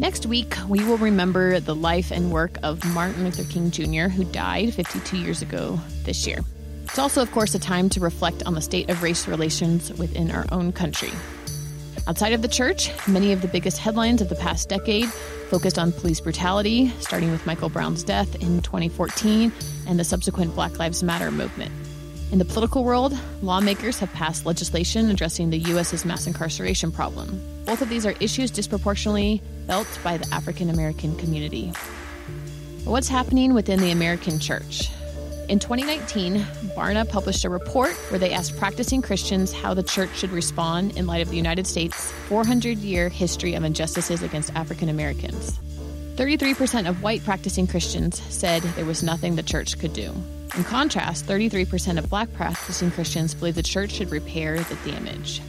Next week, we will remember the life and work of Martin Luther King Jr., who died 52 years ago this year. It's also, of course, a time to reflect on the state of race relations within our own country. Outside of the church, many of the biggest headlines of the past decade focused on police brutality, starting with Michael Brown's death in 2014 and the subsequent Black Lives Matter movement. In the political world, lawmakers have passed legislation addressing the U.S.'s mass incarceration problem. Both of these are issues disproportionately felt by the African American community. But what's happening within the American church? In 2019, Barna published a report where they asked practicing Christians how the church should respond in light of the United States' 400-year history of injustices against African Americans. 33% of white practicing Christians said there was nothing the church could do. In contrast, 33% of black practicing Christians believe the church should repair the damage.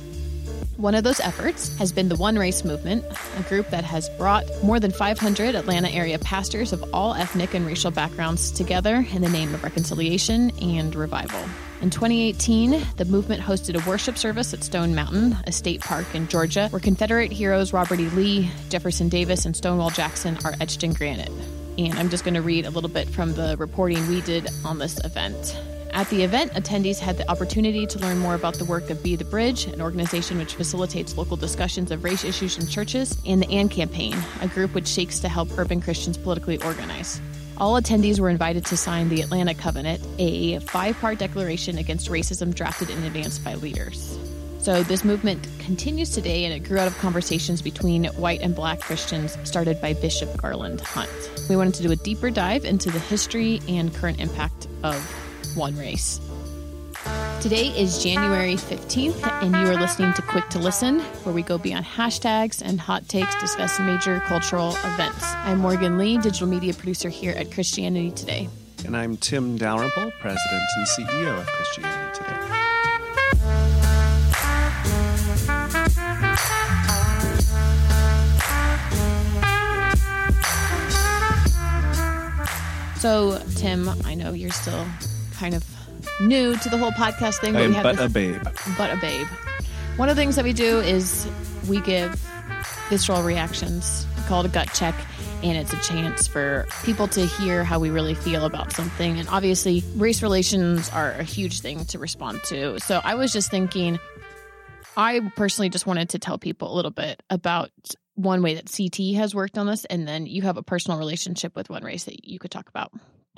One of those efforts has been the OneRace Movement, a group that has brought more than 500 Atlanta area pastors of all ethnic and racial backgrounds together in the name of reconciliation and revival. In 2018, the movement hosted a worship service at Stone Mountain, a state park in Georgia, where Confederate heroes Robert E. Lee, Jefferson Davis, and Stonewall Jackson are etched in granite. And I'm just going to read a little bit from the reporting we did on this event. At the event, attendees had the opportunity to learn more about the work of Be the Bridge, an organization which facilitates local discussions of race issues in churches, and the And Campaign, a group which seeks to help urban Christians politically organize. All attendees were invited to sign the Atlanta Covenant, a 5-part declaration against racism drafted in advance by leaders. So this movement continues today, and it grew out of conversations between white and black Christians started by Bishop Garland Hunt. We wanted to do a deeper dive into the history and current impact of OneRace. Today is January 15th, and you are listening to Quick to Listen, where we go beyond hashtags and hot takes, discuss major cultural events. I'm Morgan Lee, digital media producer here at Christianity Today. And I'm Tim Dalrymple, president and CEO of Christianity Today. So, Tim, I know you're still kind of new to the whole podcast thing. But a babe. One of the things that we do is we give visceral reactions. We call it a gut check, and it's a chance for people to hear how we really feel about something. And obviously, race relations are a huge thing to respond to. So I was just thinking, I personally just wanted to tell people a little bit about one way that CT has worked on this, and then you have a personal relationship with OneRace that you could talk about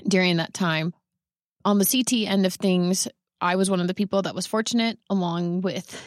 during that time. On the CT end of things, I was one of the people that was fortunate, along with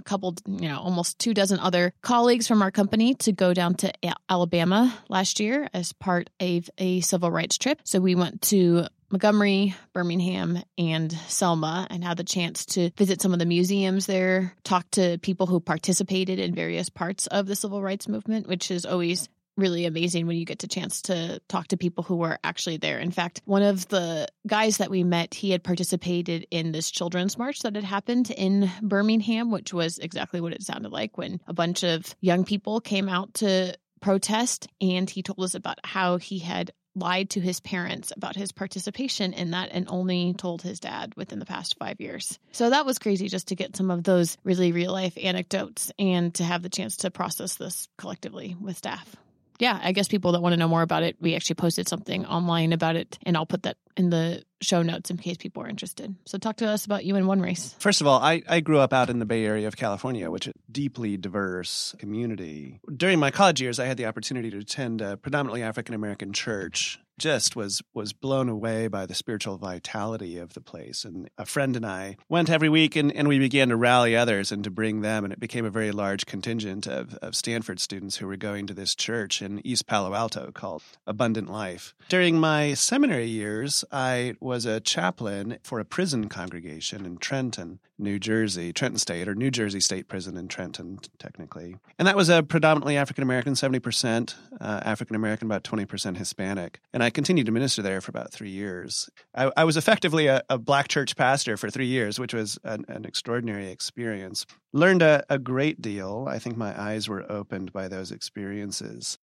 a couple, almost 24 other colleagues from our company, to go down to Alabama last year as part of a civil rights trip. So we went to Montgomery, Birmingham, and Selma, and had the chance to visit some of the museums there, talk to people who participated in various parts of the civil rights movement, which is always really amazing when you get the chance to talk to people who were actually there. In fact, one of the guys that we met, he had participated in this children's march that had happened in Birmingham, which was exactly what it sounded like when a bunch of young people came out to protest. And he told us about how he had lied to his parents about his participation in that and only told his dad within the past 5 years. So that was crazy, just to get some of those really real-life anecdotes and to have the chance to process this collectively with staff. Yeah, I guess people that want to know more about it, we actually posted something online about it, and I'll put that in the show notes in case people are interested. So talk to us about you and OneRace. First of all, I grew up out in the Bay Area of California, which is a deeply diverse community. During my college years, I had the opportunity to attend a predominantly African-American church. Just was blown away by the spiritual vitality of the place. And a friend and I went every week, and we began to rally others and to bring them. And it became a very large contingent of Stanford students who were going to this church in East Palo Alto called Abundant Life. During my seminary years, else, I was a chaplain for a prison congregation in Trenton, New Jersey, Trenton State, or New Jersey State Prison in Trenton, technically. And that was a predominantly African-American, 70% African-American, about 20% Hispanic. And I continued to minister there for about 3 years. I was effectively a black church pastor for 3 years, which was an extraordinary experience. Learned a great deal. I think my eyes were opened by those experiences.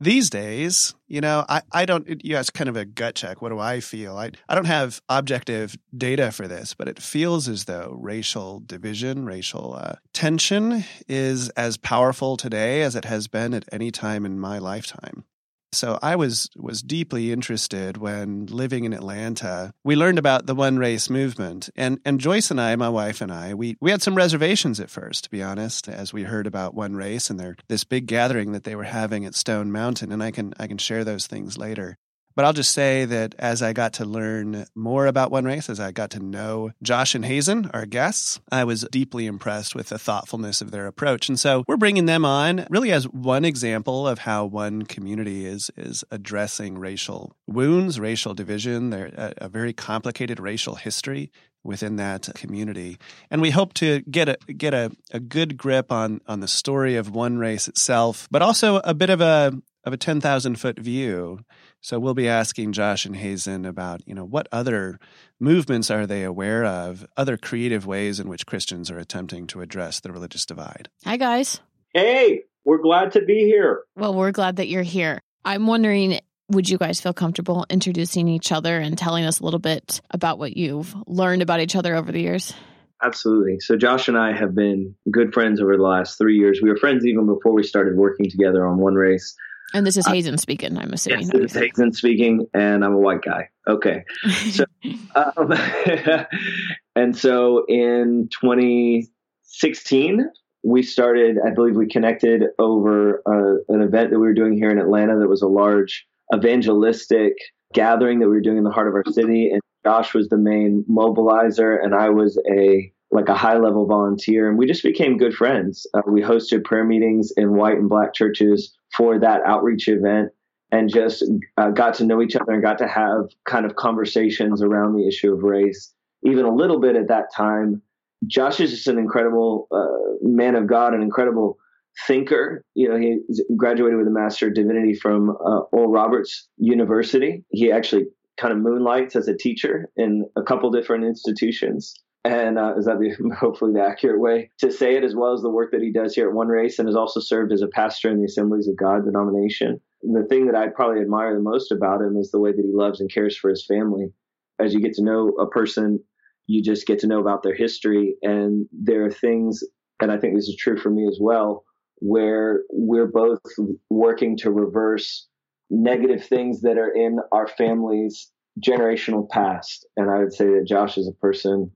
These days, you know, I don't, it's kind of a gut check. What do I feel? I don't have objective data for this, but it feels as though racial division, racial tension is as powerful today as it has been at any time in my lifetime. So I was deeply interested when living in Atlanta. We learned about the OneRace Movement. And Joyce and I, my wife and I, we had some reservations at first, to be honest, as we heard about OneRace and this big gathering that they were having at Stone Mountain. And I can share those things later. But I'll just say that as I got to learn more about OneRace, as I got to know Josh and Hazen, our guests, I was deeply impressed with the thoughtfulness of their approach. And so we're bringing them on really as one example of how one community is addressing racial wounds, racial division, a very complicated racial history within that community. And we hope to get a good grip on the story of OneRace itself, but also a bit of a 10,000-foot view. So we'll be asking Josh and Hazen about, what other movements are they aware of, other creative ways in which Christians are attempting to address the religious divide. Hi, guys. Hey, we're glad to be here. Well, we're glad that you're here. I'm wondering, would you guys feel comfortable introducing each other and telling us a little bit about what you've learned about each other over the years? Absolutely. So Josh and I have been good friends over the last 3 years. We were friends even before we started working together on OneRace. And this is Hazen speaking, I'm assuming. Yes, this is Hazen speaking, and I'm a white guy. Okay. So, and so in 2016, we started, I believe we connected over an event that we were doing here in Atlanta that was a large evangelistic gathering that we were doing in the heart of our city. And Josh was the main mobilizer, and I was a high-level volunteer. And we just became good friends. We hosted prayer meetings in white and black churches for that outreach event and just got to know each other and got to have kind of conversations around the issue of race, even a little bit at that time. Josh is just an incredible man of God, an incredible thinker. He graduated with a Master of Divinity from Oral Roberts University. He actually kind of moonlights as a teacher in a couple different institutions. And is that hopefully the accurate way to say it, as well as the work that he does here at OneRace, and has also served as a pastor in the Assemblies of God denomination. The thing that I probably admire the most about him is the way that he loves and cares for his family. As you get to know a person, you just get to know about their history. And there are things, and I think this is true for me as well, where we're both working to reverse negative things that are in our family's generational past. And I would say that Josh is a person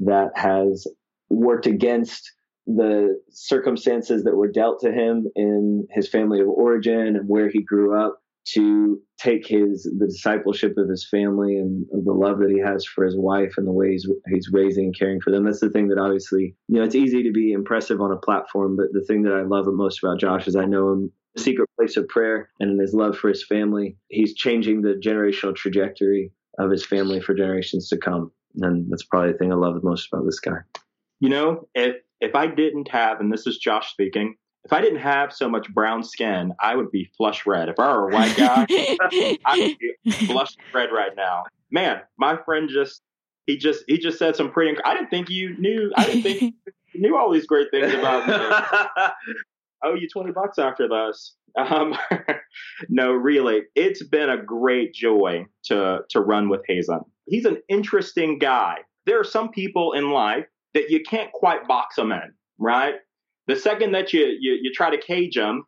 that has worked against the circumstances that were dealt to him in his family of origin and where he grew up, to take the discipleship of his family and the love that he has for his wife and the way he's raising and caring for them. That's the thing that obviously, it's easy to be impressive on a platform, but the thing that I love most about Josh is I know him in a secret place of prayer and in his love for his family. He's changing the generational trajectory of his family for generations to come. And that's probably the thing I love the most about this guy. If I didn't have, and this is Josh speaking, if I didn't have so much brown skin, I would be flush red. If I were a white guy, I would be flush red right now. Man, my friend he just said some pretty. I didn't think you knew all these great things about me. I owe you $20 after this. No, really, it's been a great joy to run with Hazen. He's an interesting guy. There are some people in life that you can't quite box them in, right? The second that you try to cage them,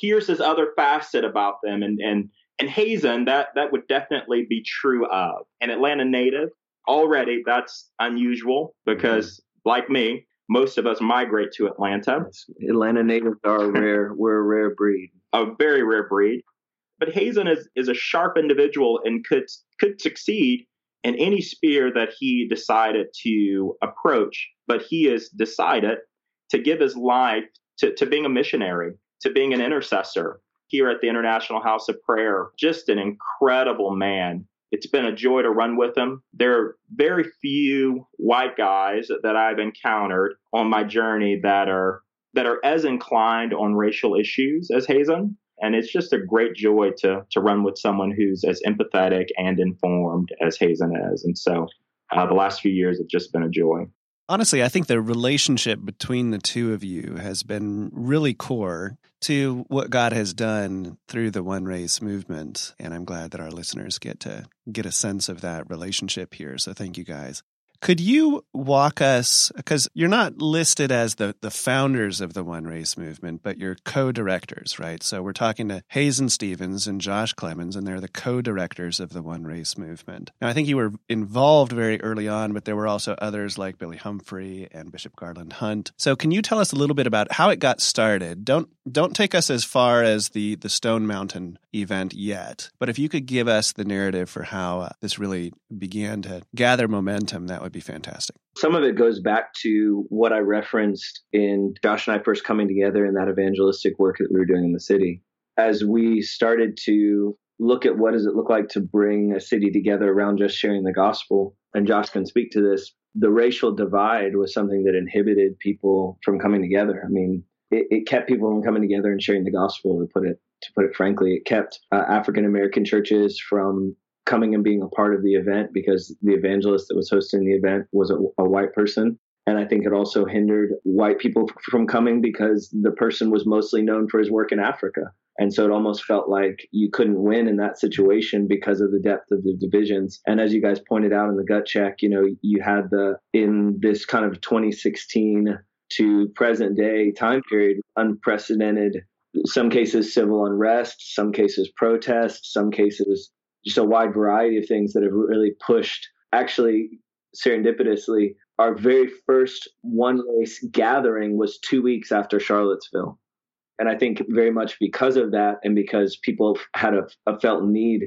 here's this other facet about them. And Hazen, that would definitely be true of. An Atlanta native, already that's unusual because, like me, most of us migrate to Atlanta. Atlanta natives are rare. We're a rare breed. A very rare breed. But Hazen is a sharp individual and could succeed in any sphere that he decided to approach. But he has decided to give his life to being a missionary, to being an intercessor here at the International House of Prayer. Just an incredible man It's been a joy to run with them. There are very few white guys that I've encountered on my journey that are as inclined on racial issues as Hazen. And it's just a great joy to run with someone who's as empathetic and informed as Hazen is. And so the last few years have just been a joy. Honestly, I think the relationship between the two of you has been really core to what God has done through the One Race movement, and I'm glad that our listeners get to get a sense of that relationship here, so thank you guys. Could you walk us, because you're not listed as the founders of the One Race movement, but you're co-directors, right? So we're talking to Hazen Stephens and Josh Clements, and they're the co-directors of the One Race movement. Now, I think you were involved very early on, but there were also others like Billy Humphrey and Bishop Garland Hunt. So can you tell us a little bit about how it got started? Don't take us as far as the Stone Mountain event yet, but if you could give us the narrative for how this really began to gather momentum, that would be fantastic. Some of it goes back to what I referenced in Josh and I first coming together in that evangelistic work that we were doing in the city. As we started to look at what does it look like to bring a city together around just sharing the gospel, and Josh can speak to this, the racial divide was something that inhibited people from coming together. I mean, it kept people from coming together and sharing the gospel, to put it frankly. It kept African-American churches from coming and being a part of the event because the evangelist that was hosting the event was a white person. And I think it also hindered white people from coming because the person was mostly known for his work in Africa. And so it almost felt like you couldn't win in that situation because of the depth of the divisions. And as you guys pointed out in the gut check, you know, you had in this kind of 2016 to present day time period, unprecedented, some cases civil unrest, some cases protests, some cases just a wide variety of things that have really pushed, actually serendipitously, our very first One Race gathering was 2 weeks after Charlottesville. And I think very much because of that and because people had a felt need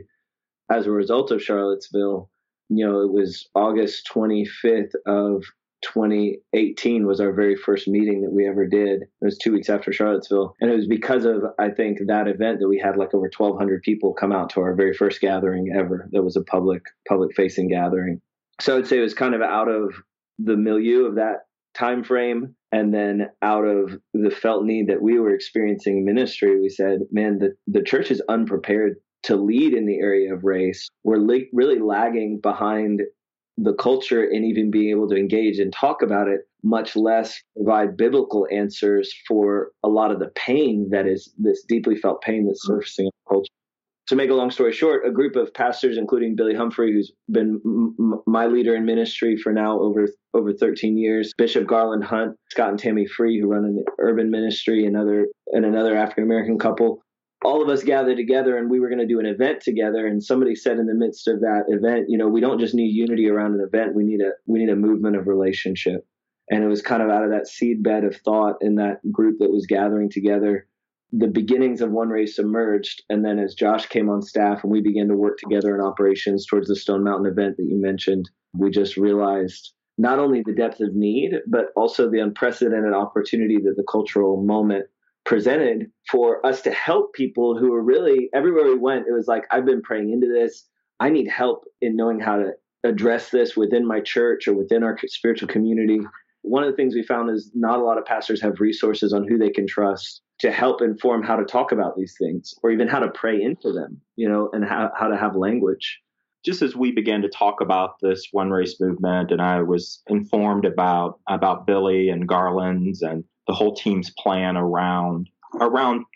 as a result of Charlottesville, you know, it was August 25th of 2018 was our very first meeting that we ever did. It was 2 weeks after Charlottesville. And it was because of, I think, that event that we had like over 1,200 people come out to our very first gathering ever. That was a public-facing gathering. So I'd say it was kind of out of the milieu of that time frame. And then out of the felt need that we were experiencing in ministry, we said, man, the church is unprepared to lead in the area of race. We're really lagging behind the culture and even being able to engage and talk about it, much less provide biblical answers for a lot of the pain that is this deeply felt pain that's surfacing in culture. To make a long story short, a group of pastors, including Billy Humphrey, who's been my leader in ministry for now over 13 years, Bishop Garland Hunt, Scott and Tammy Free, who run an urban ministry, and another African-American couple, all of us gathered together and we were going to do an event together. And somebody said in the midst of that event, you know, we don't just need unity around an event. We need a movement of relationship. And it was kind of out of that seedbed of thought in that group that was gathering together. The beginnings of One Race emerged. And then as Josh came on staff and we began to work together in operations towards the Stone Mountain event that you mentioned, we just realized not only the depth of need, but also the unprecedented opportunity that the cultural moment presented for us to help people who were really, everywhere we went, it was like, I've been praying into this. I need help in knowing how to address this within my church or within our spiritual community. One of the things we found is not a lot of pastors have resources on who they can trust to help inform how to talk about these things or even how to pray into them, you know, and how to have language. Just as we began to talk about this One Race movement, and I was informed about Billy and Garland's and the whole team's plan around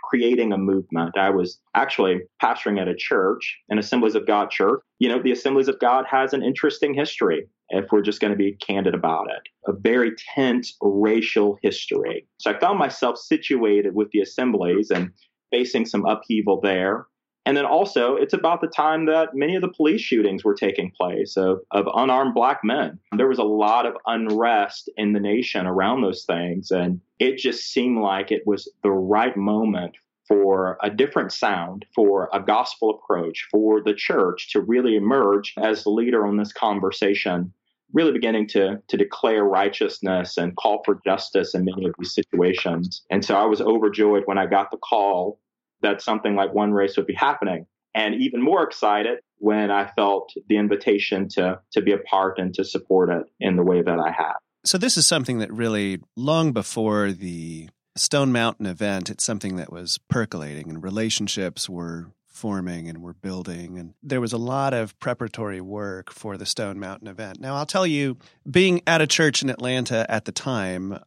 creating a movement. I was actually pastoring at a church, an Assemblies of God church. You know, the Assemblies of God has an interesting history, if we're just going to be candid about it, a very tense racial history. So I found myself situated with the Assemblies and facing some upheaval there. And then also, it's about the time that many of the police shootings were taking place of unarmed black men. There was a lot of unrest in the nation around those things, and it just seemed like it was the right moment for a different sound, for a gospel approach, for the church to really emerge as the leader on this conversation, really beginning to declare righteousness and call for justice in many of these situations. And so I was overjoyed when I got the call that something like One Race would be happening, and even more excited when I felt the invitation to be a part and to support it in the way that I have. So this is something that really, long before the Stone Mountain event, it's something that was percolating and relationships were forming and were building. And there was a lot of preparatory work for the Stone Mountain event. Now, I'll tell you, being at a church in Atlanta at the time,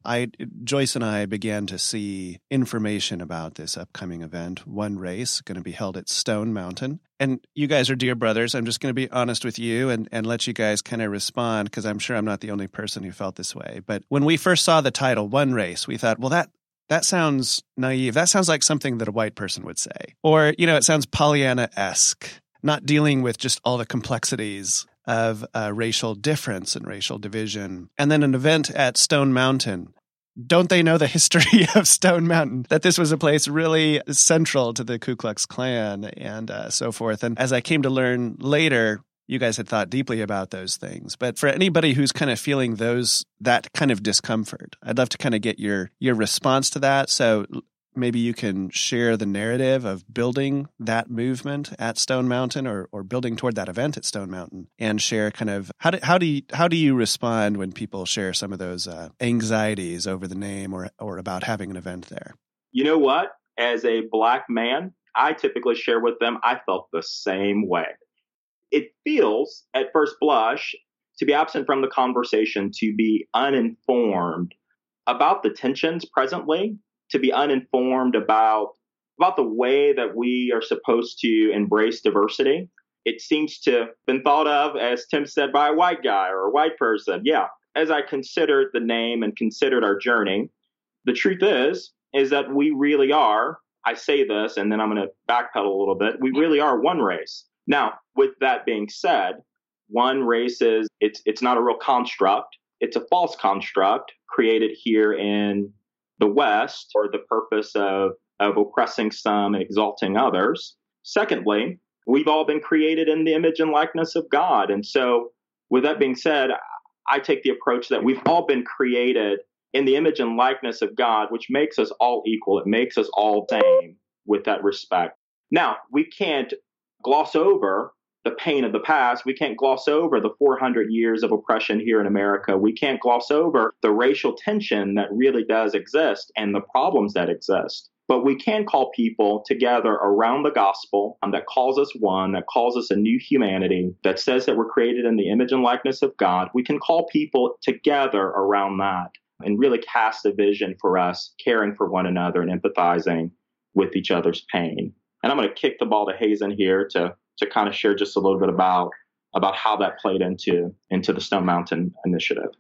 Joyce and I began to see information about this upcoming event, OneRace, going to be held at Stone Mountain. And you guys are dear brothers. I'm just going to be honest with you and let you guys kind of respond, because I'm sure I'm not the only person who felt this way. But when we first saw the title, OneRace, we thought, well, that sounds naive. That sounds like something that a white person would say. Or, you know, it sounds Pollyanna-esque, not dealing with just all the complexities of racial difference and racial division. And then an event at Stone Mountain. Don't they know the history of Stone Mountain, that this was a place really central to the Ku Klux Klan and so forth? And as I came to learn later, you guys had thought deeply about those things. But for anybody who's kind of feeling that kind of discomfort, I'd love to kind of get your response to that. So maybe you can share the narrative of building that movement at Stone Mountain or building toward that event at Stone Mountain, and share kind of how do you respond when people share some of those anxieties over the name or about having an event there? You know what? As a Black man, I typically share with them, I felt the same way. It feels, at first blush, to be absent from the conversation, to be uninformed about the tensions presently, to be uninformed about the way that we are supposed to embrace diversity. It seems to have been thought of, as Tim said, by a white guy or a white person. Yeah. As I considered the name and considered our journey, the truth is that we really are, I say this, and then I'm going to backpedal a little bit, we really are one race. Now, with that being said, OneRace is, it's not a real construct. It's a false construct created here in the West for the purpose of oppressing some and exalting others. Secondly, we've all been created in the image and likeness of God. And so with that being said, I take the approach that we've all been created in the image and likeness of God, which makes us all equal. It makes us all same with that respect. Now, we can't gloss over the pain of the past. We can't gloss over the 400 years of oppression here in America. We can't gloss over the racial tension that really does exist and the problems that exist. But we can call people together around the gospel that calls us one, that calls us a new humanity, that says that we're created in the image and likeness of God. We can call people together around that and really cast a vision for us, caring for one another and empathizing with each other's pain. And I'm going to kick the ball to Hazen here to kind of share just a little bit about how that played into the Stone Mountain initiative.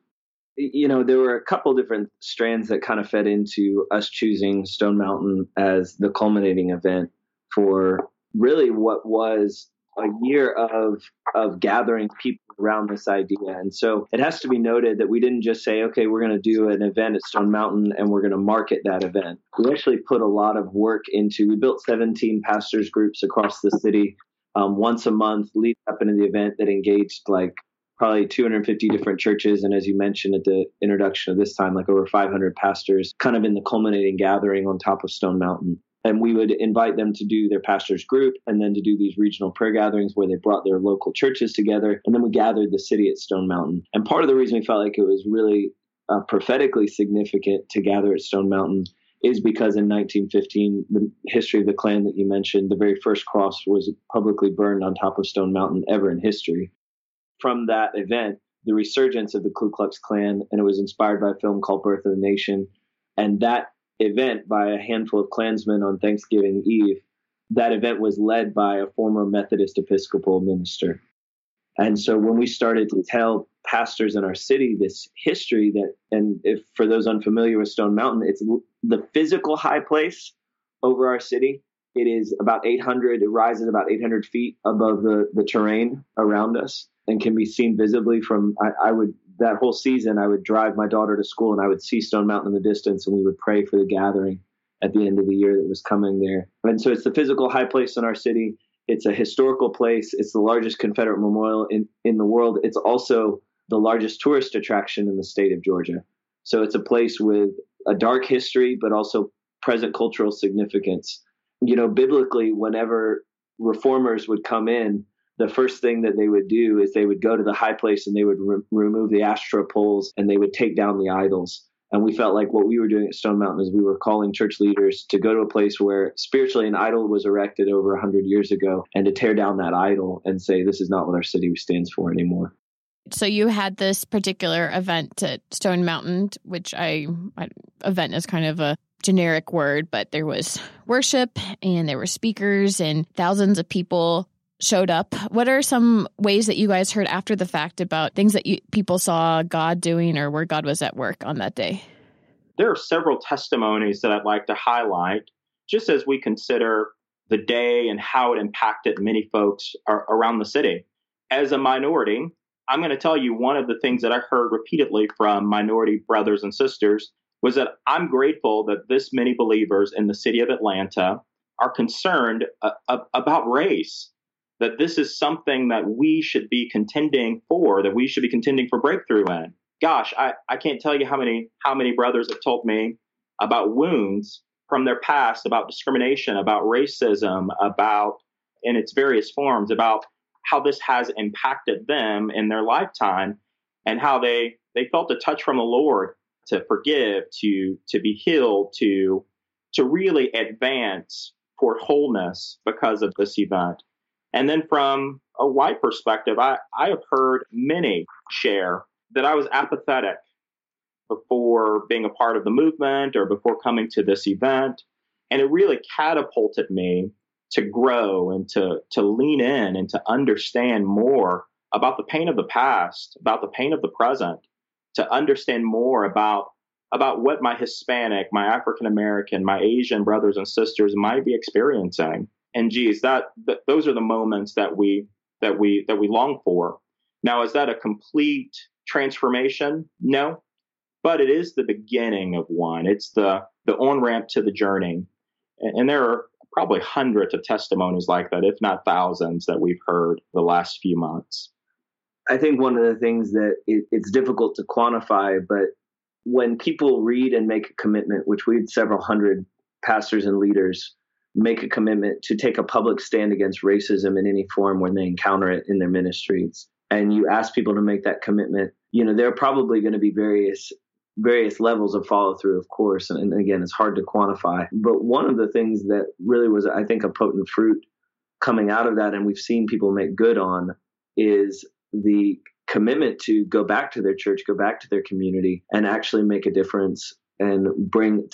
You know, there were a couple different strands that kind of fed into us choosing Stone Mountain as the culminating event for really what was a year of gathering people around this idea. And so it has to be noted that we didn't just say, okay, we're going to do an event at Stone Mountain and we're going to market that event. We actually put a lot of work into, we built 17 pastors groups across the city once a month, leading up into the event that engaged like probably 250 different churches. And as you mentioned at the introduction of this time, like over 500 pastors kind of in the culminating gathering on top of Stone Mountain. And we would invite them to do their pastor's group and then to do these regional prayer gatherings where they brought their local churches together. And then we gathered the city at Stone Mountain. And part of the reason we felt like it was really prophetically significant to gather at Stone Mountain is because in 1915, the history of the Klan that you mentioned, the very first cross was publicly burned on top of Stone Mountain ever in history. From that event, the resurgence of the Ku Klux Klan, and it was inspired by a film called Birth of a Nation. And that event by a handful of Klansmen on Thanksgiving Eve, that event was led by a former Methodist Episcopal minister. And so when we started to tell pastors in our city this history that, and if for those unfamiliar with Stone Mountain, it's the physical high place over our city. It is about 800, it rises about 800 feet above the terrain around us and can be seen visibly from, that whole season, I would drive my daughter to school and I would see Stone Mountain in the distance and we would pray for the gathering at the end of the year that was coming there. And so it's the physical high place in our city. It's a historical place. It's the largest Confederate memorial in the world. It's also the largest tourist attraction in the state of Georgia. So it's a place with a dark history, but also present cultural significance. You know, biblically, whenever reformers would come in, the first thing that they would do is they would go to the high place and they would remove the astra poles and they would take down the idols. And we felt like what we were doing at Stone Mountain is we were calling church leaders to go to a place where spiritually an idol was erected over 100 years ago and to tear down that idol and say, this is not what our city stands for anymore. So you had this particular event at Stone Mountain, which event is kind of a generic word, but there was worship and there were speakers and thousands of people showed up. What are some ways that you guys heard after the fact about things that people saw God doing or where God was at work on that day? There are several testimonies that I'd like to highlight, just as we consider the day and how it impacted many folks around the city. As a minority, I'm going to tell you one of the things that I heard repeatedly from minority brothers and sisters was that I'm grateful that this many believers in the city of Atlanta are concerned about race, that this is something that we should be contending for, that we should be contending for breakthrough in. Gosh, I can't tell you how many brothers have told me about wounds from their past, about discrimination, about racism, about in its various forms, about how this has impacted them in their lifetime and how they felt a touch from the Lord to forgive, to be healed, to really advance toward wholeness because of this event. And then from a white perspective, I have heard many share that I was apathetic before being a part of the movement or before coming to this event. And it really catapulted me to grow and to lean in and to understand more about the pain of the past, about the pain of the present, to understand more about what my Hispanic, my African American, my Asian brothers and sisters might be experiencing. And geez, those are the moments that we long for. Now, is that a complete transformation? No, but it is the beginning of one. It's the on-ramp to the journey. And there are probably hundreds of testimonies like that, if not thousands, that we've heard the last few months. I think one of the things that it's difficult to quantify, but when people read and make a commitment, which we had several hundred pastors and leaders make a commitment to take a public stand against racism in any form when they encounter it in their ministries, and you ask people to make that commitment, there are probably going to be various levels of follow through, of course. And again, it's hard to quantify. But one of the things that really was, I think, a potent fruit coming out of that, and we've seen people make good on, is the commitment to go back to their church, go back to their community, and actually make a difference and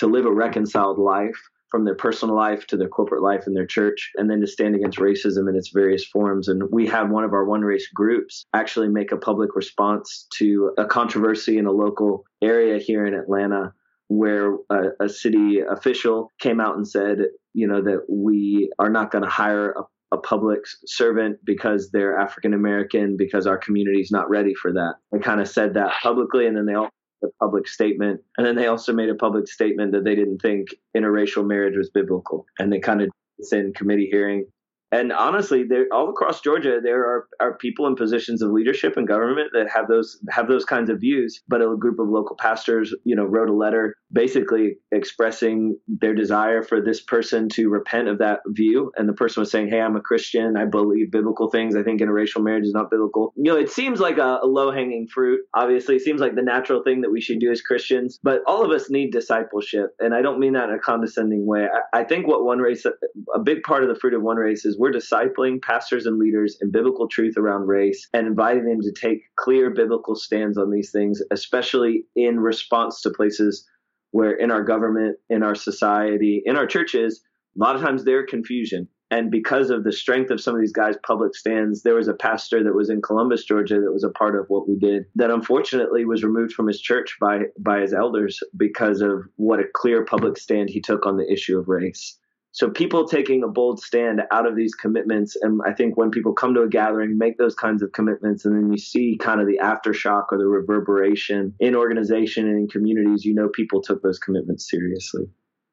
live a reconciled life, from their personal life to their corporate life in their church, and then to stand against racism in its various forms. And we have one of our One Race groups actually make a public response to a controversy in a local area here in Atlanta where a city official came out and said, that we are not going to hire a public servant because they're African American, because our community is not ready for that. They kind of said that publicly, and then they all a public statement. And then they also made a public statement that they didn't think interracial marriage was biblical. And they kind of did this in committee hearing. And honestly, all across Georgia, there are people in positions of leadership and government that have those kinds of views. But a group of local pastors, wrote a letter basically expressing their desire for this person to repent of that view. And the person was saying, hey, I'm a Christian. I believe biblical things. I think interracial marriage is not biblical. It seems like a low-hanging fruit. Obviously, it seems like the natural thing that we should do as Christians. But all of us need discipleship. And I don't mean that in a condescending way. I think what One Race, a big part of the fruit of One Race is we're discipling pastors and leaders in biblical truth around race and inviting them to take clear biblical stands on these things, especially in response to places where in our government, in our society, in our churches, a lot of times there's confusion. And because of the strength of some of these guys' public stands, there was a pastor that was in Columbus, Georgia, that was a part of what we did that unfortunately was removed from his church by his elders because of what a clear public stand he took on the issue of race. So people taking a bold stand out of these commitments, and I think when people come to a gathering, make those kinds of commitments, and then you see kind of the aftershock or the reverberation in organization and in communities, people took those commitments seriously.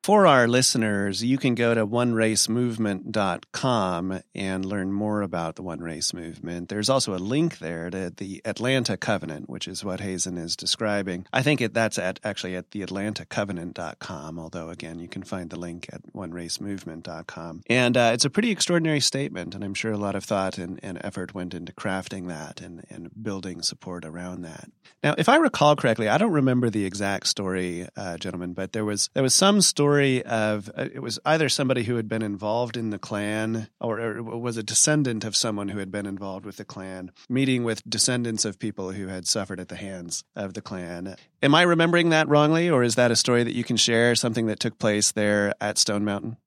For our listeners, you can go to oneracemovement.com and learn more about the One Race Movement. There's also a link there to the Atlanta Covenant, which is what Hazen is describing. I think that's actually at theatlantacovenant.com, although, again, you can find the link at oneracemovement.com. And it's a pretty extraordinary statement, and I'm sure a lot of thought and effort went into crafting that and building support around that. Now, if I recall correctly, I don't remember the exact story, gentlemen, but there was some story of it was either somebody who had been involved in the Klan or was a descendant of someone who had been involved with the Klan, meeting with descendants of people who had suffered at the hands of the Klan. Am I remembering that wrongly, or is that a story that you can share, something that took place there at Stone Mountain?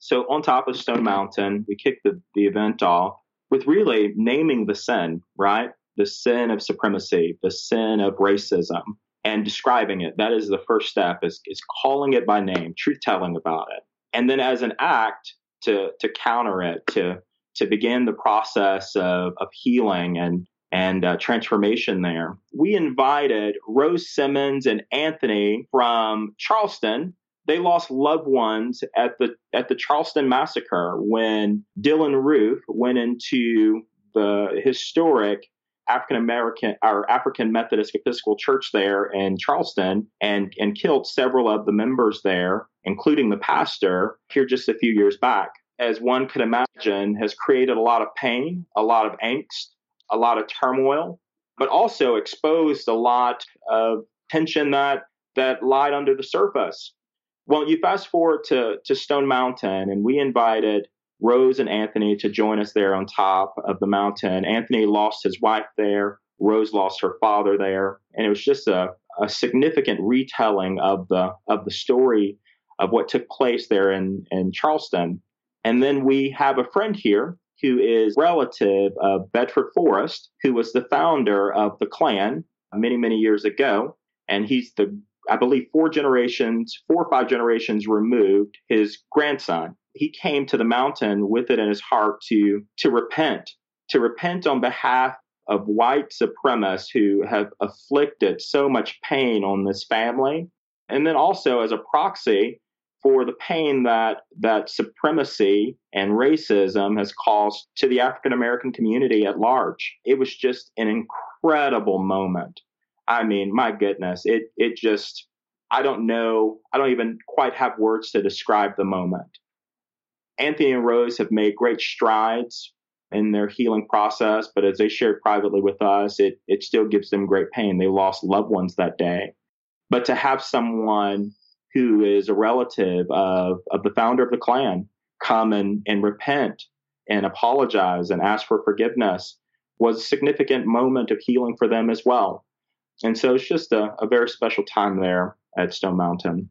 So on top of Stone Mountain, we kicked the event off with really naming the sin, right? The sin of supremacy, the sin of racism. And describing it, that is the first step, is calling it by name, truth-telling about it. And then as an act to counter it, to begin the process of healing and transformation there, we invited Rose Simmons and Anthony from Charleston. They lost loved ones at the Charleston Massacre when Dylann Roof went into the historic African Methodist Episcopal Church there in Charleston and killed several of the members there, including the pastor, here just a few years back. As one could imagine, has created a lot of pain, a lot of angst, a lot of turmoil, but also exposed a lot of tension that lied under the surface. Well, you fast forward to Stone Mountain, and we invited Rose and Anthony to join us there on top of the mountain. Anthony lost his wife there. Rose lost her father there. And it was just a significant retelling of the story of what took place there in Charleston. And then we have a friend here who is relative of Bedford Forrest, who was the founder of the Klan many, many years ago. And he's four or five generations removed, his grandson. He came to the mountain with it in his heart to repent on behalf of white supremacists who have inflicted so much pain on this family. And then also as a proxy for the pain that supremacy and racism has caused to the African-American community at large. It was just an incredible moment. I mean, my goodness, it just, I don't even quite have words to describe the moment. Anthony and Rose have made great strides in their healing process, but as they shared privately with us, it still gives them great pain. They lost loved ones that day. But to have someone who is a relative of the founder of the Klan come and repent and apologize and ask for forgiveness was a significant moment of healing for them as well. And so it's just a very special time there at Stone Mountain.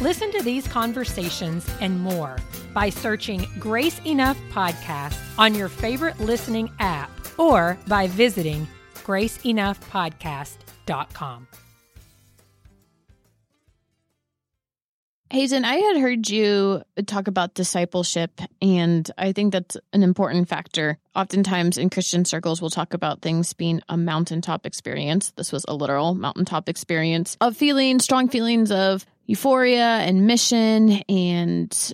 Listen to these conversations and more by searching Grace Enough Podcast on your favorite listening app or by visiting graceenoughpodcast.com. Hazen, I had heard you talk about discipleship, and I think that's an important factor. Oftentimes in Christian circles, we'll talk about things being a mountaintop experience. This was a literal mountaintop experience of strong feelings of euphoria and mission and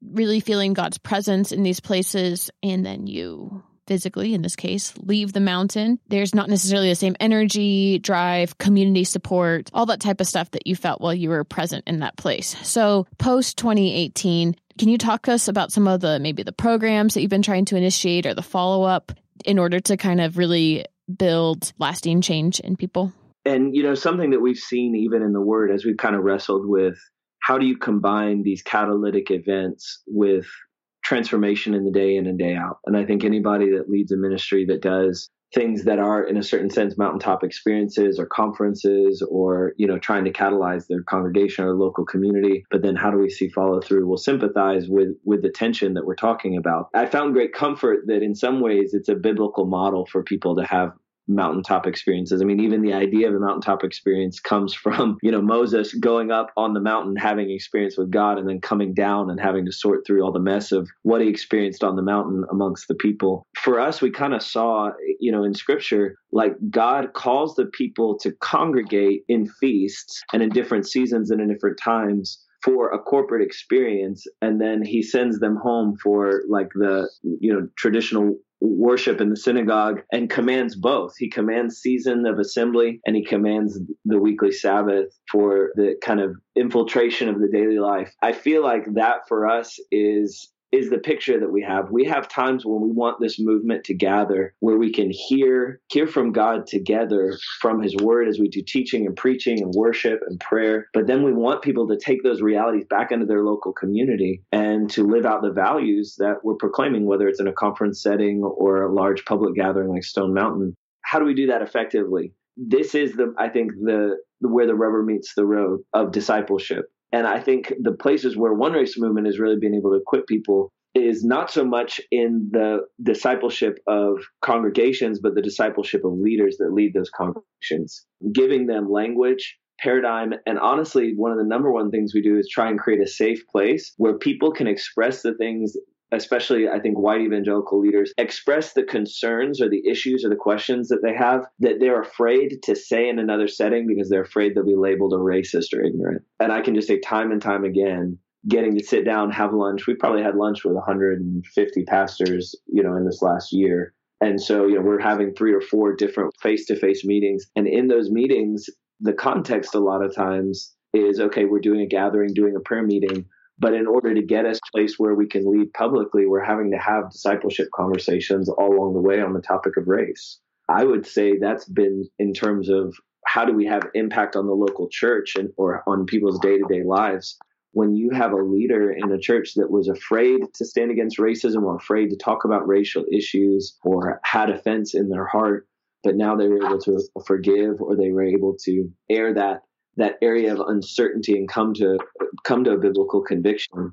really feeling God's presence in these places. And then you physically, in this case, leave the mountain. There's not necessarily the same energy, drive, community support, all that type of stuff that you felt while you were present in that place. So post-2018, can you talk to us about some of the programs that you've been trying to initiate or the follow-up in order to kind of really build lasting change in people? And, something that we've seen even in the Word as we've kind of wrestled with, how do you combine these catalytic events with transformation in the day in and day out? And I think anybody that leads a ministry that does things that are, in a certain sense, mountaintop experiences or conferences, or, you know, trying to catalyze their congregation or local community. But then how do we see follow through? We'll sympathize with the tension that we're talking about. I found great comfort that in some ways it's a biblical model for people to have mountaintop experiences. I mean, even the idea of a mountaintop experience comes from, you know, Moses going up on the mountain, having experience with God, and then coming down and having to sort through all the mess of what he experienced on the mountain amongst the people. For us, we kind of saw, you know, in scripture, like God calls the people to congregate in feasts and in different seasons and in different times for a corporate experience. And then he sends them home for like the, you know, traditional worship in the synagogue, and commands both. He commands season of assembly, and he commands the weekly Sabbath for the kind of infiltration of the daily life. I feel like that for us is the picture that we have. We have times when we want this movement to gather, where we can hear from God together from his word as we do teaching and preaching and worship and prayer. But then we want people to take those realities back into their local community and to live out the values that we're proclaiming, whether it's in a conference setting or a large public gathering like Stone Mountain. How do we do that effectively? This is where the rubber meets the road of discipleship. And I think the places where OneRace Movement has really been able to equip people is not so much in the discipleship of congregations, but the discipleship of leaders that lead those congregations, giving them language, paradigm. And honestly, one of the number one things we do is try and create a safe place where people can express the things, especially I think white evangelical leaders, express the concerns or the issues or the questions that they have that they're afraid to say in another setting because they're afraid they'll be labeled a racist or ignorant. And I can just say time and time again, getting to sit down, have lunch. We probably had lunch with 150 pastors, you know, in this last year. And so, you know, we're having 3 or 4 different face-to-face meetings. And in those meetings, the context a lot of times is, okay, we're doing a gathering, doing a prayer meeting. But in order to get us to a place where we can lead publicly, we're having to have discipleship conversations all along the way on the topic of race. I would say that's been in terms of how do we have impact on the local church and or on people's day-to-day lives. When you have a leader in a church that was afraid to stand against racism or afraid to talk about racial issues or had offense in their heart, but now they were able to forgive or they were able to air that area of uncertainty and come to a biblical conviction,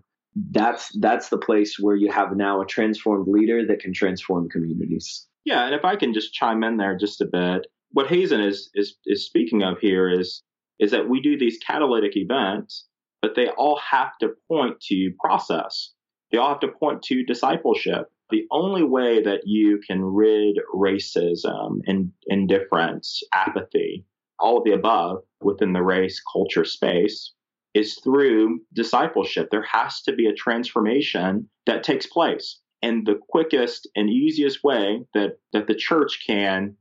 that's the place where you have now a transformed leader that can transform communities. Yeah, and if I can just chime in there just a bit, what Hazen is speaking of here is that we do these catalytic events, but they all have to point to process. They all have to point to discipleship. The only way that you can rid racism and indifference, apathy, all of the above within the race culture space is through discipleship. There has to be a transformation that takes place. And the quickest and easiest way that the church can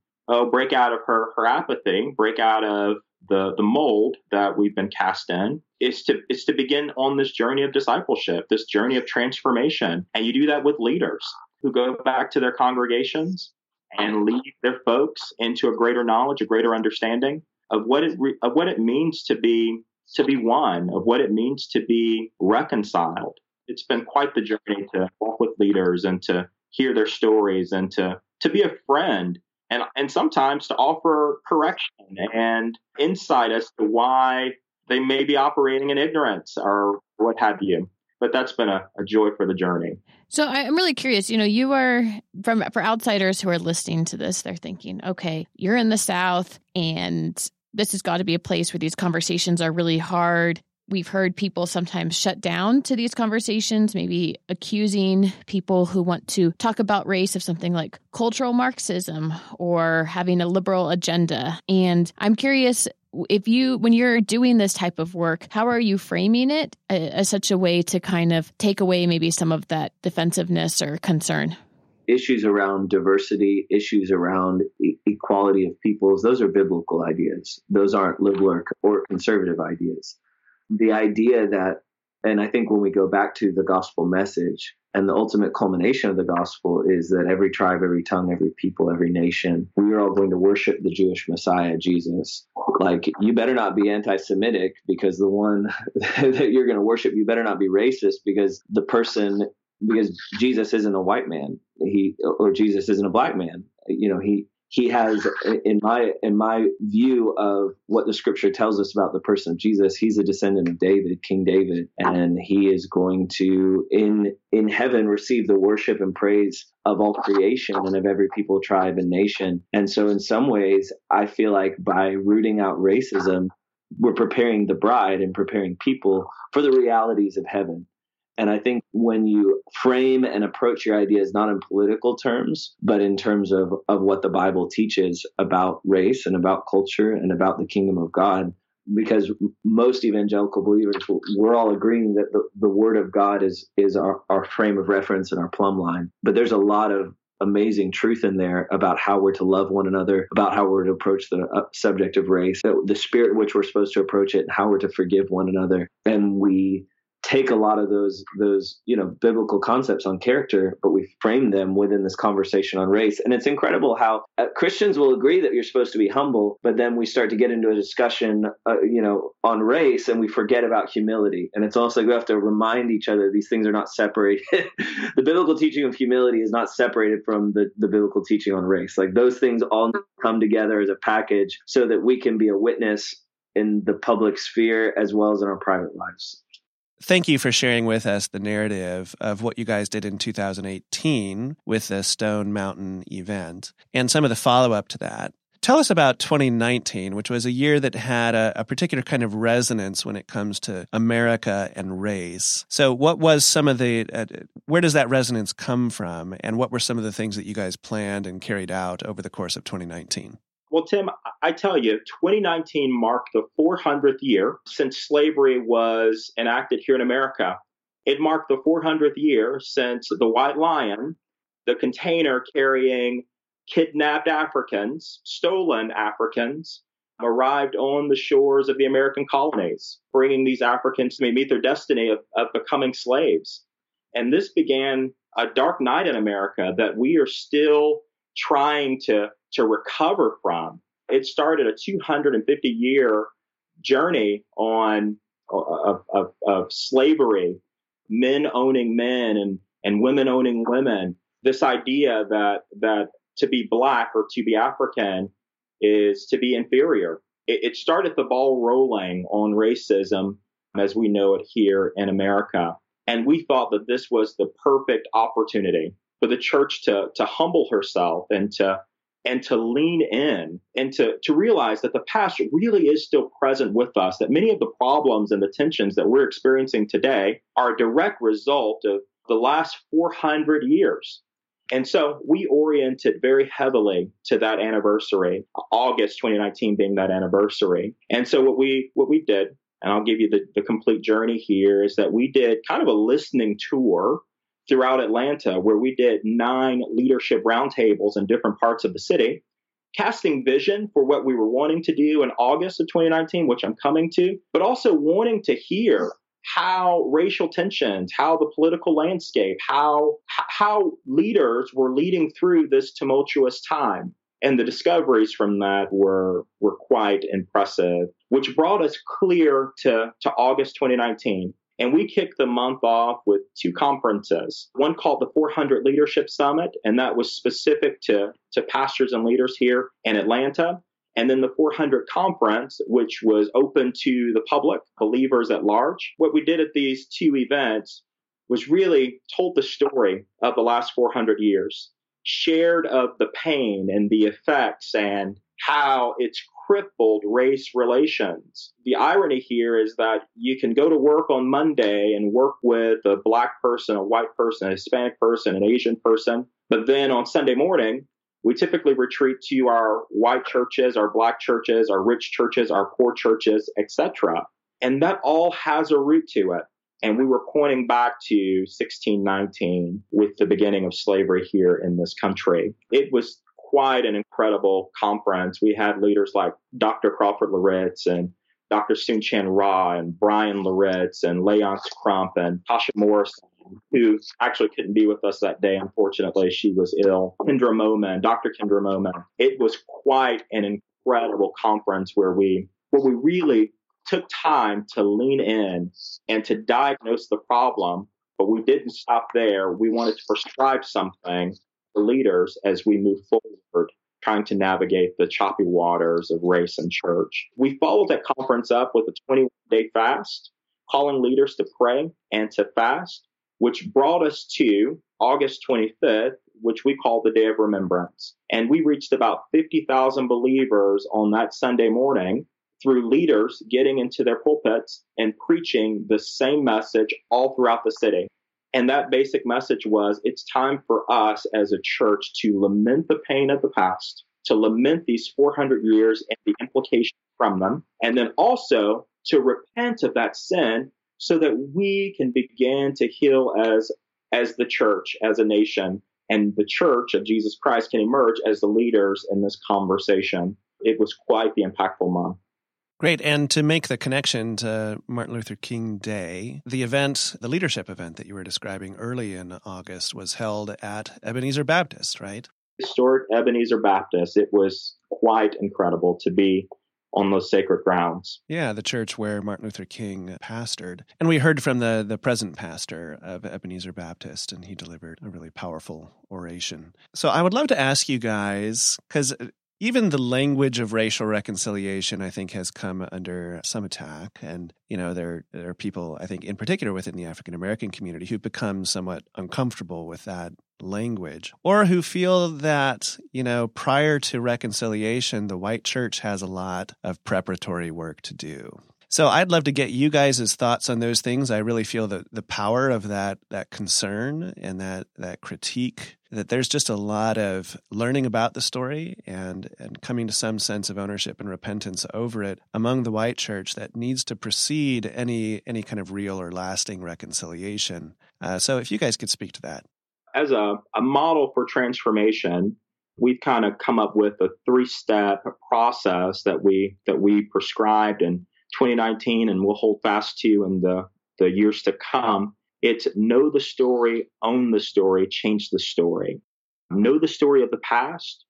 break out of her apathy, break out of the mold that we've been cast in, is to begin on this journey of discipleship, this journey of transformation. And you do that with leaders who go back to their congregations and lead their folks into a greater knowledge, a greater understanding of what it means to be one, of what it means to be reconciled. It's been quite the journey to walk with leaders and to hear their stories and to be a friend and sometimes to offer correction and insight as to why they may be operating in ignorance or what have you. But that's been a joy for the journey. So I'm really curious, you know, you are for outsiders who are listening to this, they're thinking, okay, you're in the South and this has got to be a place where these conversations are really hard. We've heard people sometimes shut down to these conversations, maybe accusing people who want to talk about race of something like cultural Marxism or having a liberal agenda. And I'm curious, when you're doing this type of work, how are you framing it as such a way to kind of take away maybe some of that defensiveness or concern? Issues around diversity, issues around equality of peoples, those are biblical ideas. Those aren't liberal or conservative ideas. The idea that, and I think when we go back to the gospel message, and the ultimate culmination of the gospel is that every tribe, every tongue, every people, every nation, we are all going to worship the Jewish Messiah, Jesus. Like, you better not be anti-Semitic because the one that you're going to worship, you better not be racist because Jesus isn't a white man, or Jesus isn't a black man. You know, he he has, in my view of what the scripture tells us about the person of Jesus, he's a descendant of David, King David, and he is going to, in heaven, receive the worship and praise of all creation and of every people, tribe, and nation. And so in some ways, I feel like by rooting out racism, we're preparing the bride and preparing people for the realities of heaven. And I think when you frame and approach your ideas, not in political terms, but in terms of what the Bible teaches about race and about culture and about the kingdom of God, because most evangelical believers, we're all agreeing that the word of God is our frame of reference and our plumb line. But there's a lot of amazing truth in there about how we're to love one another, about how we're to approach the subject of race, the spirit in which we're supposed to approach it, and how we're to forgive one another. And we take a lot of those biblical concepts on character, but we frame them within this conversation on race. And it's incredible how Christians will agree that you're supposed to be humble, but then we start to get into a discussion, on race, and we forget about humility. And it's also, we have to remind each other these things are not separated. The biblical teaching of humility is not separated from the biblical teaching on race. Like, those things all come together as a package so that we can be a witness in the public sphere as well as in our private lives. Thank you for sharing with us the narrative of what you guys did in 2018 with the Stone Mountain event and some of the follow-up to that. Tell us about 2019, which was a year that had a particular kind of resonance when it comes to America and race. So what was some of the, where does that resonance come from, and what were some of the things that you guys planned and carried out over the course of 2019? Well, Tim, I tell you, 2019 marked the 400th year since slavery was enacted here in America. It marked the 400th year since the White Lion, the container carrying kidnapped Africans, stolen Africans, arrived on the shores of the American colonies, bringing these Africans to meet their destiny of becoming slaves. And this began a dark night in America that we are still trying to recover from. It started a 250-year journey of slavery, men owning men and women owning women. This idea that to be Black or to be African is to be inferior. It started the ball rolling on racism as we know it here in America. And we thought that this was the perfect opportunity for the church to humble herself and to lean in and to realize that the past really is still present with us, that many of the problems and the tensions that we're experiencing today are a direct result of the last 400 years. And so we oriented very heavily to that anniversary, August 2019 being that anniversary. And so what we did, and I'll give you the complete journey here, is that we did kind of a listening tour throughout Atlanta, where we did 9 leadership roundtables in different parts of the city, casting vision for what we were wanting to do in August of 2019, which I'm coming to, but also wanting to hear how racial tensions, how the political landscape, how leaders were leading through this tumultuous time. And the discoveries from that were quite impressive, which brought us clear to August 2019. And we kicked the month off with 2 conferences, one called the 400 Leadership Summit, and that was specific to pastors and leaders here in Atlanta. And then the 400 Conference, which was open to the public, believers at large. What we did at these 2 events was really told the story of the last 400 years, shared of the pain and the effects and how it's crippled race relations. The irony here is that you can go to work on Monday and work with a Black person, a white person, a Hispanic person, an Asian person, but then on Sunday morning, we typically retreat to our white churches, our Black churches, our rich churches, our poor churches, etc. And that all has a root to it. And we were pointing back to 1619 with the beginning of slavery here in this country. It was quite an incredible conference. We had leaders like Dr. Crawford Loritz and Dr. Soon-Chan Ra and Brian Loritz and Leonce Crump and Tasha Morrison, who actually couldn't be with us that day, unfortunately. She was ill. Dr. Kendra Momon. It was quite an incredible conference where we really took time to lean in and to diagnose the problem, but we didn't stop there. We wanted to prescribe something leaders as we move forward trying to navigate the choppy waters of race and church. We followed that conference up with a 21-day fast, calling leaders to pray and to fast, which brought us to August 25th, which we call the Day of Remembrance. And we reached about 50,000 believers on that Sunday morning through leaders getting into their pulpits and preaching the same message all throughout the city. And that basic message was, it's time for us as a church to lament the pain of the past, to lament these 400 years and the implications from them, and then also to repent of that sin so that we can begin to heal as the church, as a nation, and the church of Jesus Christ can emerge as the leaders in this conversation. It was quite the impactful month. Great. And to make the connection to Martin Luther King Day, the event, the leadership event that you were describing early in August was held at Ebenezer Baptist, right? Historic Ebenezer Baptist. It was quite incredible to be on those sacred grounds. Yeah, the church where Martin Luther King pastored. And we heard from the present pastor of Ebenezer Baptist, and he delivered a really powerful oration. So I would love to ask you guys, because even the language of racial reconciliation, I think, has come under some attack. And, you know, there are people, I think, in particular within the African-American community who become somewhat uncomfortable with that language, or who feel that, you know, prior to reconciliation, the white church has a lot of preparatory work to do. So I'd love to get you guys' thoughts on those things. I really feel the power of that concern and that critique, that there's just a lot of learning about the story and coming to some sense of ownership and repentance over it among the white church that needs to precede any kind of real or lasting reconciliation. So if you guys could speak to that. As a model for transformation, we've kind of come up with a 3-step process that we prescribed in 2019 and we'll hold fast to in the years to come. It's know the story, own the story, change the story. Know the story of the past,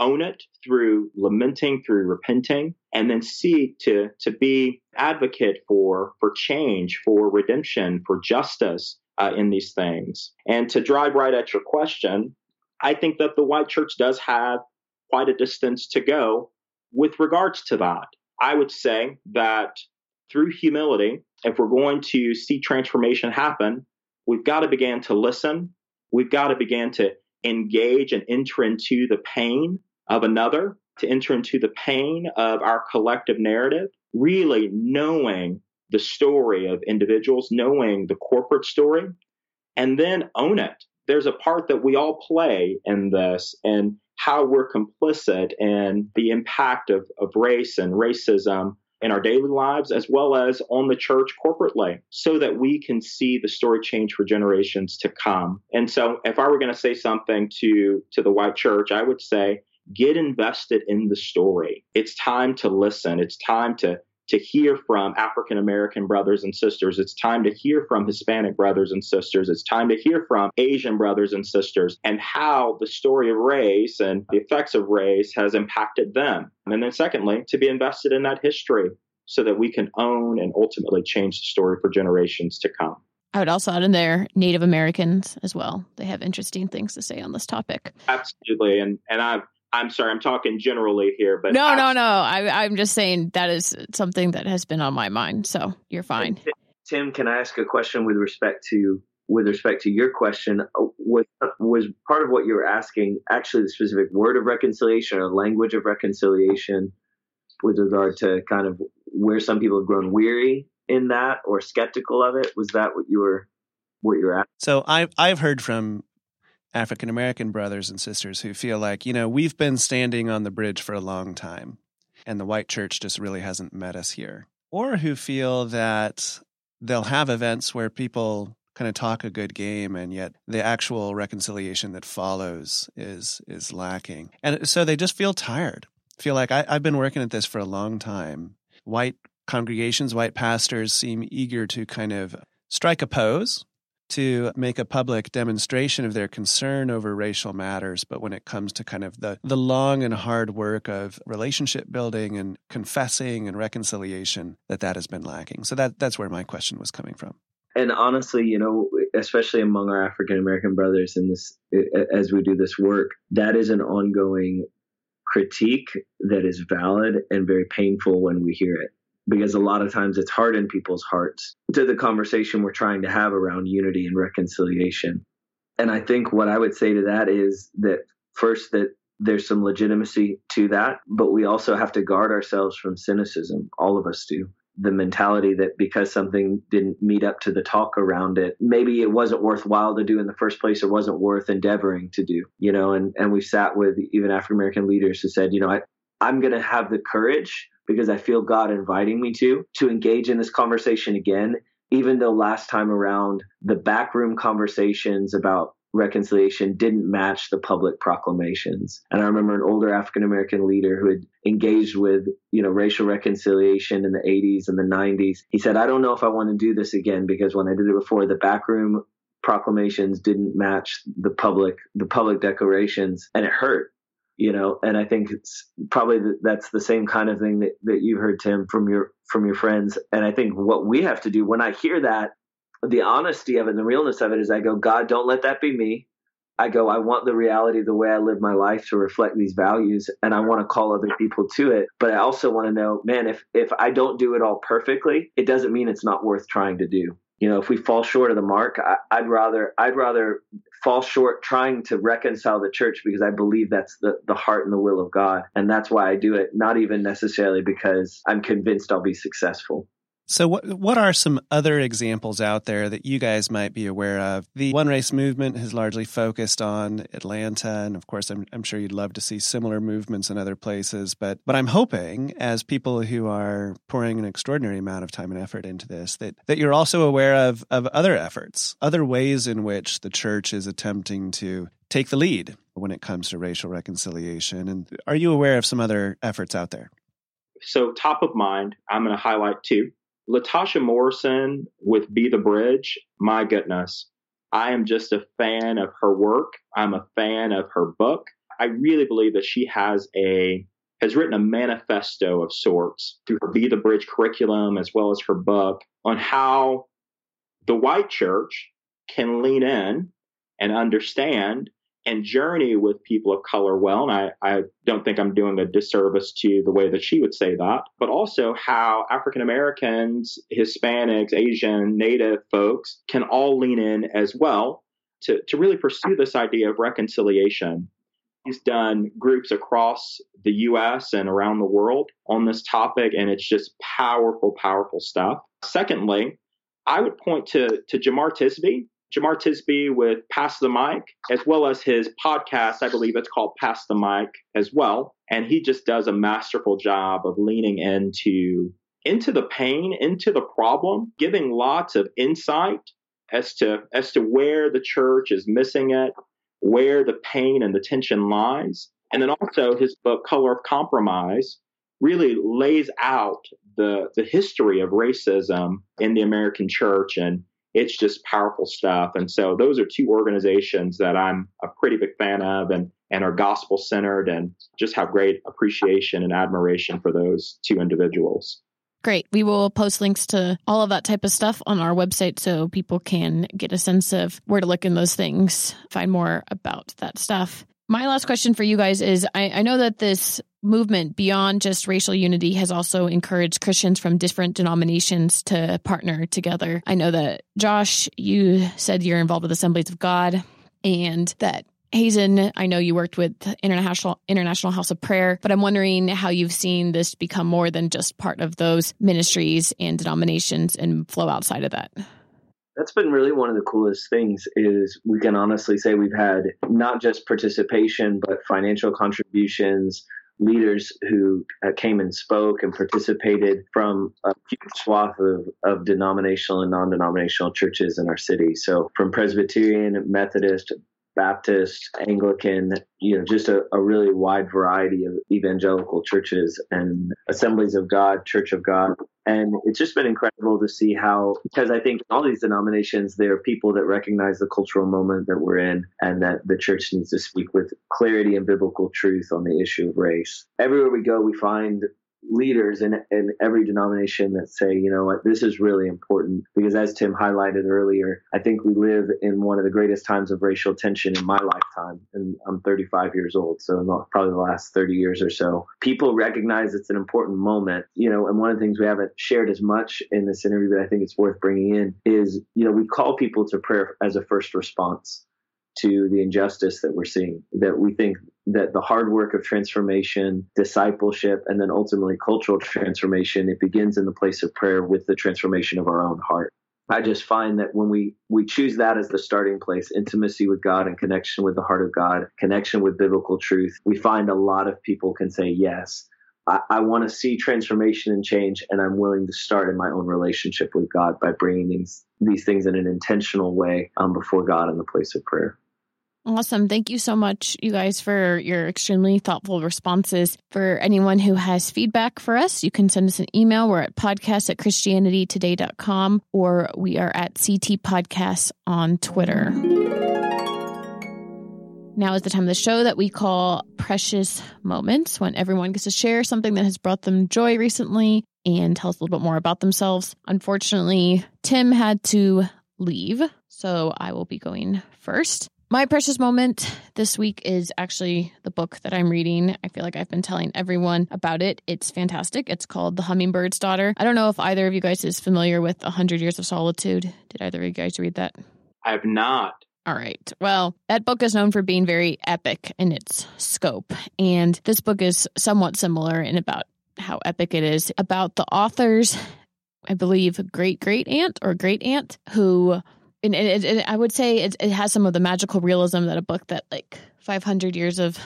own it through lamenting, through repenting, and then seek to be advocate for change, for redemption, for justice in these things. And to drive right at your question, I think that the white church does have quite a distance to go with regards to that. I would say that through humility, if we're going to see transformation happen, we've got to begin to listen. We've got to begin to engage and enter into the pain of another, to enter into the pain of our collective narrative, really knowing the story of individuals, knowing the corporate story, and then own it. There's a part that we all play in this and how we're complicit in the impact of race and racism in our daily lives, as well as on the church corporately, so that we can see the story change for generations to come. And so if I were going to say something to the white church, I would say, get invested in the story. It's time to listen. It's time to hear from African-American brothers and sisters. It's time to hear from Hispanic brothers and sisters. It's time to hear from Asian brothers and sisters and how the story of race and the effects of race has impacted them. And then secondly, to be invested in that history so that we can own and ultimately change the story for generations to come. I would also add in there Native Americans as well. They have interesting things to say on this topic. Absolutely. And I'm sorry, I'm talking generally here, but no. I'm just saying that is something that has been on my mind. So you're fine. Tim, can I ask a question with respect to your question? Was part of what you were asking actually the specific word of reconciliation or language of reconciliation with regard to kind of where some people have grown weary in that or skeptical of it? Was that what you were asking? So I've heard from African-American brothers and sisters who feel like, you know, we've been standing on the bridge for a long time and the white church just really hasn't met us here. Or who feel that they'll have events where people kind of talk a good game and yet the actual reconciliation that follows is lacking. And so they just feel tired, feel like I've been working at this for a long time. White congregations, white pastors seem eager to kind of strike a pose, to make a public demonstration of their concern over racial matters. But when it comes to kind of the long and hard work of relationship building and confessing and reconciliation, that has been lacking. So that's where my question was coming from. And honestly, you know, especially among our African American brothers in this, as we do this work, that is an ongoing critique that is valid and very painful when we hear it, because a lot of times it's hardened people's hearts to the conversation we're trying to have around unity and reconciliation. And I think what I would say to that is that first, that there's some legitimacy to that, but we also have to guard ourselves from cynicism. All of us do. The mentality that because something didn't meet up to the talk around it, maybe it wasn't worthwhile to do in the first place, or wasn't worth endeavoring to do, you know, and we've sat with even African-American leaders who said, you know, I'm going to have the courage, because I feel God inviting me to engage in this conversation again, even though last time around the backroom conversations about reconciliation didn't match the public proclamations. And I remember an older African-American leader who had engaged with, you know, racial reconciliation in the 80s and the 90s. He said, I don't know if I want to do this again, because when I did it before, the backroom proclamations didn't match the public declarations, and it hurt, you know. And I think it's probably that's the same kind of thing that you heard, Tim, from your friends. And I think what we have to do when I hear that, the honesty of it and the realness of it, is I go, God, don't let that be me. I go, I want the reality of the way I live my life to reflect these values, and I want to call other people to it. But I also want to know, man, if I don't do it all perfectly, it doesn't mean it's not worth trying to do. You know, if we fall short of the mark, I'd rather fall short trying to reconcile the church, because I believe that's the heart and the will of God. And that's why I do it, not even necessarily because I'm convinced I'll be successful. So what are some other examples out there that you guys might be aware of? The One Race movement has largely focused on Atlanta, and of course, I'm sure you'd love to see similar movements in other places, but I'm hoping, as people who are pouring an extraordinary amount of time and effort into this, that you're also aware of other efforts, other ways in which the church is attempting to take the lead when it comes to racial reconciliation. And are you aware of some other efforts out there? So top of mind, I'm going to highlight two. LaTosha Morrison with Be the Bridge, my goodness, I am just a fan of her work. I'm a fan of her book. I really believe that she has written a manifesto of sorts through her Be the Bridge curriculum, as well as her book, on how the white church can lean in and understand and journey with people of color well. And I don't think I'm doing a disservice to the way that she would say that, but also how African Americans, Hispanics, Asian, Native folks can all lean in as well to really pursue this idea of reconciliation. He's done groups across the U.S. and around the world on this topic, and it's just powerful, powerful stuff. Secondly, I would point to Jamar Tisby with Pass the Mic, as well as his podcast, I believe it's called Pass the Mic as well. And he just does a masterful job of leaning into the pain, into the problem, giving lots of insight as to where the church is missing it, where the pain and the tension lies. And then also his book, Color of Compromise, really lays out the history of racism in the American church, and it's just powerful stuff. And so those are two organizations that I'm a pretty big fan of and are gospel-centered, and just have great appreciation and admiration for those two individuals. Great. We will post links to all of that type of stuff on our website so people can get a sense of where to look in those things, find more about that stuff. My last question for you guys is, I know that this movement beyond just racial unity has also encouraged Christians from different denominations to partner together. I know that, Josh, you said you're involved with Assemblies of God, and that, Hazen, I know you worked with International House of Prayer, but I'm wondering how you've seen this become more than just part of those ministries and denominations and flow outside of that. That's been really one of the coolest things, is we can honestly say we've had not just participation, but financial contributions, leaders who came and spoke and participated from a huge swath of denominational and non-denominational churches in our city. So from Presbyterian, Methodist, Baptist, Anglican, you know, just a really wide variety of evangelical churches and Assemblies of God, Church of God. And it's just been incredible to see how, because I think in all these denominations, there are people that recognize the cultural moment that we're in, and that the church needs to speak with clarity and biblical truth on the issue of race. Everywhere we go, we find leaders in every denomination that say, you know what, this is really important, because as Tim highlighted earlier, I think we live in one of the greatest times of racial tension in my lifetime, and I'm 35 years old, so in probably the last 30 years or so. People recognize it's an important moment, you know, and one of the things we haven't shared as much in this interview that I think it's worth bringing in is, you know, we call people to prayer as a first response to the injustice that we're seeing, that we think that the hard work of transformation, discipleship, and then ultimately cultural transformation, it begins in the place of prayer with the transformation of our own heart. I just find that when we choose that as the starting place, intimacy with God and connection with the heart of God, connection with biblical truth, we find a lot of people can say, yes, I want to see transformation and change, and I'm willing to start in my own relationship with God by bringing these things in an intentional way before God in the place of prayer. Awesome. Thank you so much, you guys, for your extremely thoughtful responses. For anyone who has feedback for us, you can send us an email. We're at podcast@christianitytoday.com, or we are at CT Podcasts on Twitter. Now is the time of the show that we call Precious Moments, when everyone gets to share something that has brought them joy recently and tell us a little bit more about themselves. Unfortunately, Tim had to leave, so I will be going first. My precious moment this week is actually the book that I'm reading. I feel like I've been telling everyone about it. It's fantastic. It's called The Hummingbird's Daughter. I don't know if either of you guys is familiar with 100 Years of Solitude. Did either of you guys read that? I have not. All right. Well, that book is known for being very epic in its scope. And this book is somewhat similar in about how epic it is. About the author's, I believe, great-great-aunt or great-aunt who... And I would say it has some of the magical realism that a book that, like, 100 Years of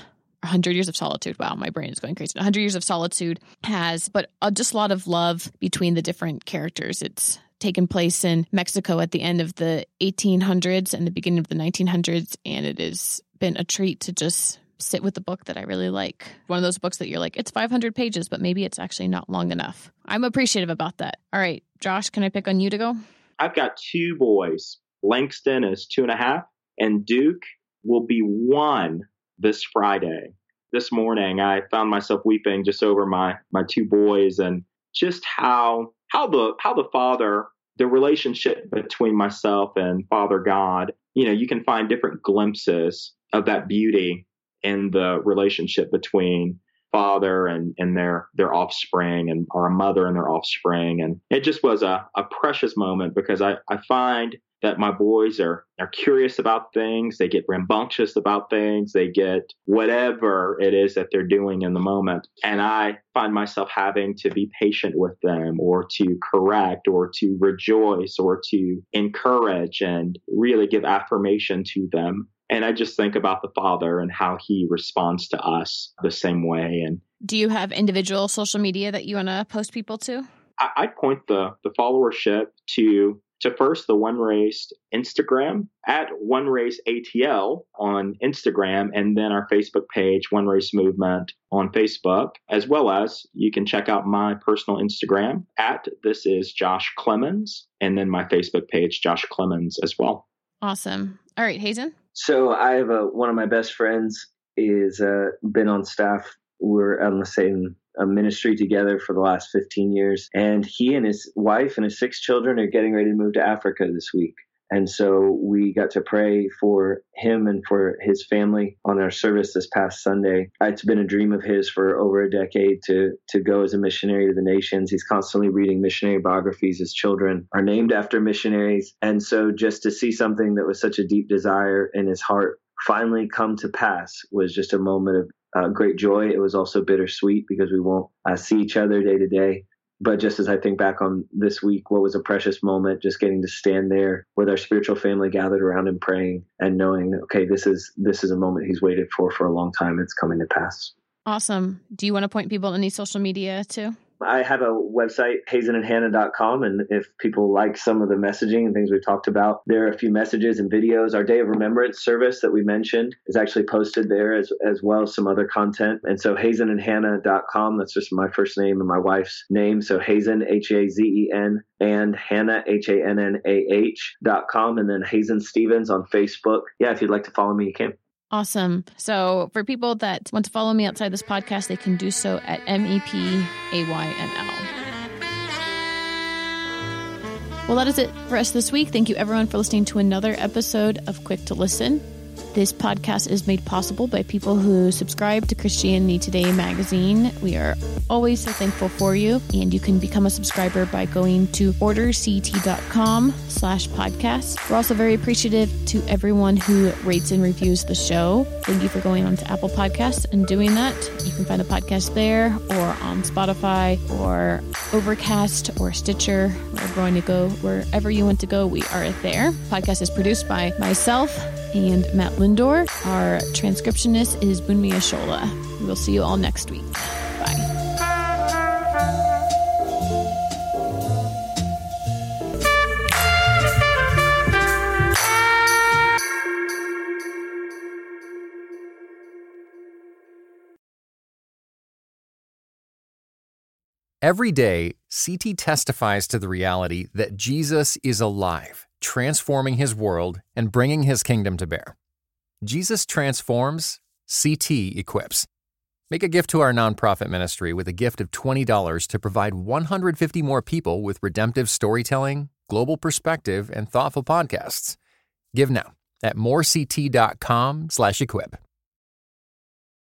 Solitude, wow, my brain is going crazy, 100 Years of Solitude has, but just a lot of love between the different characters. It's taken place in Mexico at the end of the 1800s and the beginning of the 1900s, and it has been a treat to just sit with a book that I really like. One of those books that you're like, it's 500 pages, but maybe it's actually not long enough. I'm appreciative about that. All right, Josh, can I pick on you to go? I've got two boys. Langston is 2.5, and Duke will be 1 this Friday. This morning, I found myself weeping just over my two boys, and just how the Father, the relationship between myself and Father God. You know, you can find different glimpses of that beauty in the relationship between Father and their offspring, and or a mother and their offspring. And it just was a precious moment, because I find that my boys are curious about things. They get rambunctious about things. They get whatever it is that they're doing in the moment. And I find myself having to be patient with them, or to correct, or to rejoice, or to encourage and really give affirmation to them. And I just think about the Father and how he responds to us the same way. And do you have individual social media that you want to post people to? I point the followership to first the OneRace Instagram, at OneRaceATL on Instagram, and then our Facebook page, OneRace Movement on Facebook, as well as you can check out my personal Instagram at this is Josh Clements, and then my Facebook page, Josh Clements as well. Awesome. All right, Hazen? So I have one of my best friends is been on staff. We're on the same ministry together for the last 15 years. And he and his wife and his 6 children are getting ready to move to Africa this week. And so we got to pray for him and for his family on our service this past Sunday. It's been a dream of his for over a decade to go as a missionary to the nations. He's constantly reading missionary biographies. His children are named after missionaries. And so just to see something that was such a deep desire in his heart finally come to pass was just a moment of great joy. It was also bittersweet, because we won't see each other day to day. But just as I think back on this week, what was a precious moment, just getting to stand there with our spiritual family gathered around and praying and knowing, okay, this is a moment he's waited for a long time. It's coming to pass. Awesome. Do you want to point people to any social media too? I have a website, hazenandhannah.com, and if people like some of the messaging and things we've talked about, there are a few messages and videos. Our Day of Remembrance service that we mentioned is actually posted there, as well as some other content. And so hazenandhannah.com, that's just my first name and my wife's name. So Hazen, H-A-Z-E-N, and Hannah, H-A-N-N-A-H.com, and then Hazen Stephens on Facebook. Yeah, if you'd like to follow me, you can. Awesome. So for people that want to follow me outside this podcast, they can do so at MEPAYNL. Well, that is it for us this week. Thank you, everyone, for listening to another episode of Quick to Listen. This podcast is made possible by people who subscribe to Christianity Today magazine. We are always so thankful for you. And you can become a subscriber by going to orderct.com/podcast. We're also very appreciative to everyone who rates and reviews the show. Thank you for going on to Apple Podcasts and doing that. You can find the podcast there or on Spotify or Overcast or Stitcher. We're going to go wherever you want to go. We are there. Podcast is produced by myself and Matt Lindor. Our transcriptionist is Bunmi Ashola. We will see you all next week. Bye. Every day, CT testifies to the reality that Jesus is alive, transforming his world and bringing his kingdom to bear. Jesus transforms, CT equips. Make a gift to our nonprofit ministry with a gift of $20 to provide 150 more people with redemptive storytelling, global perspective, and thoughtful podcasts. Give now at morect.com/equip.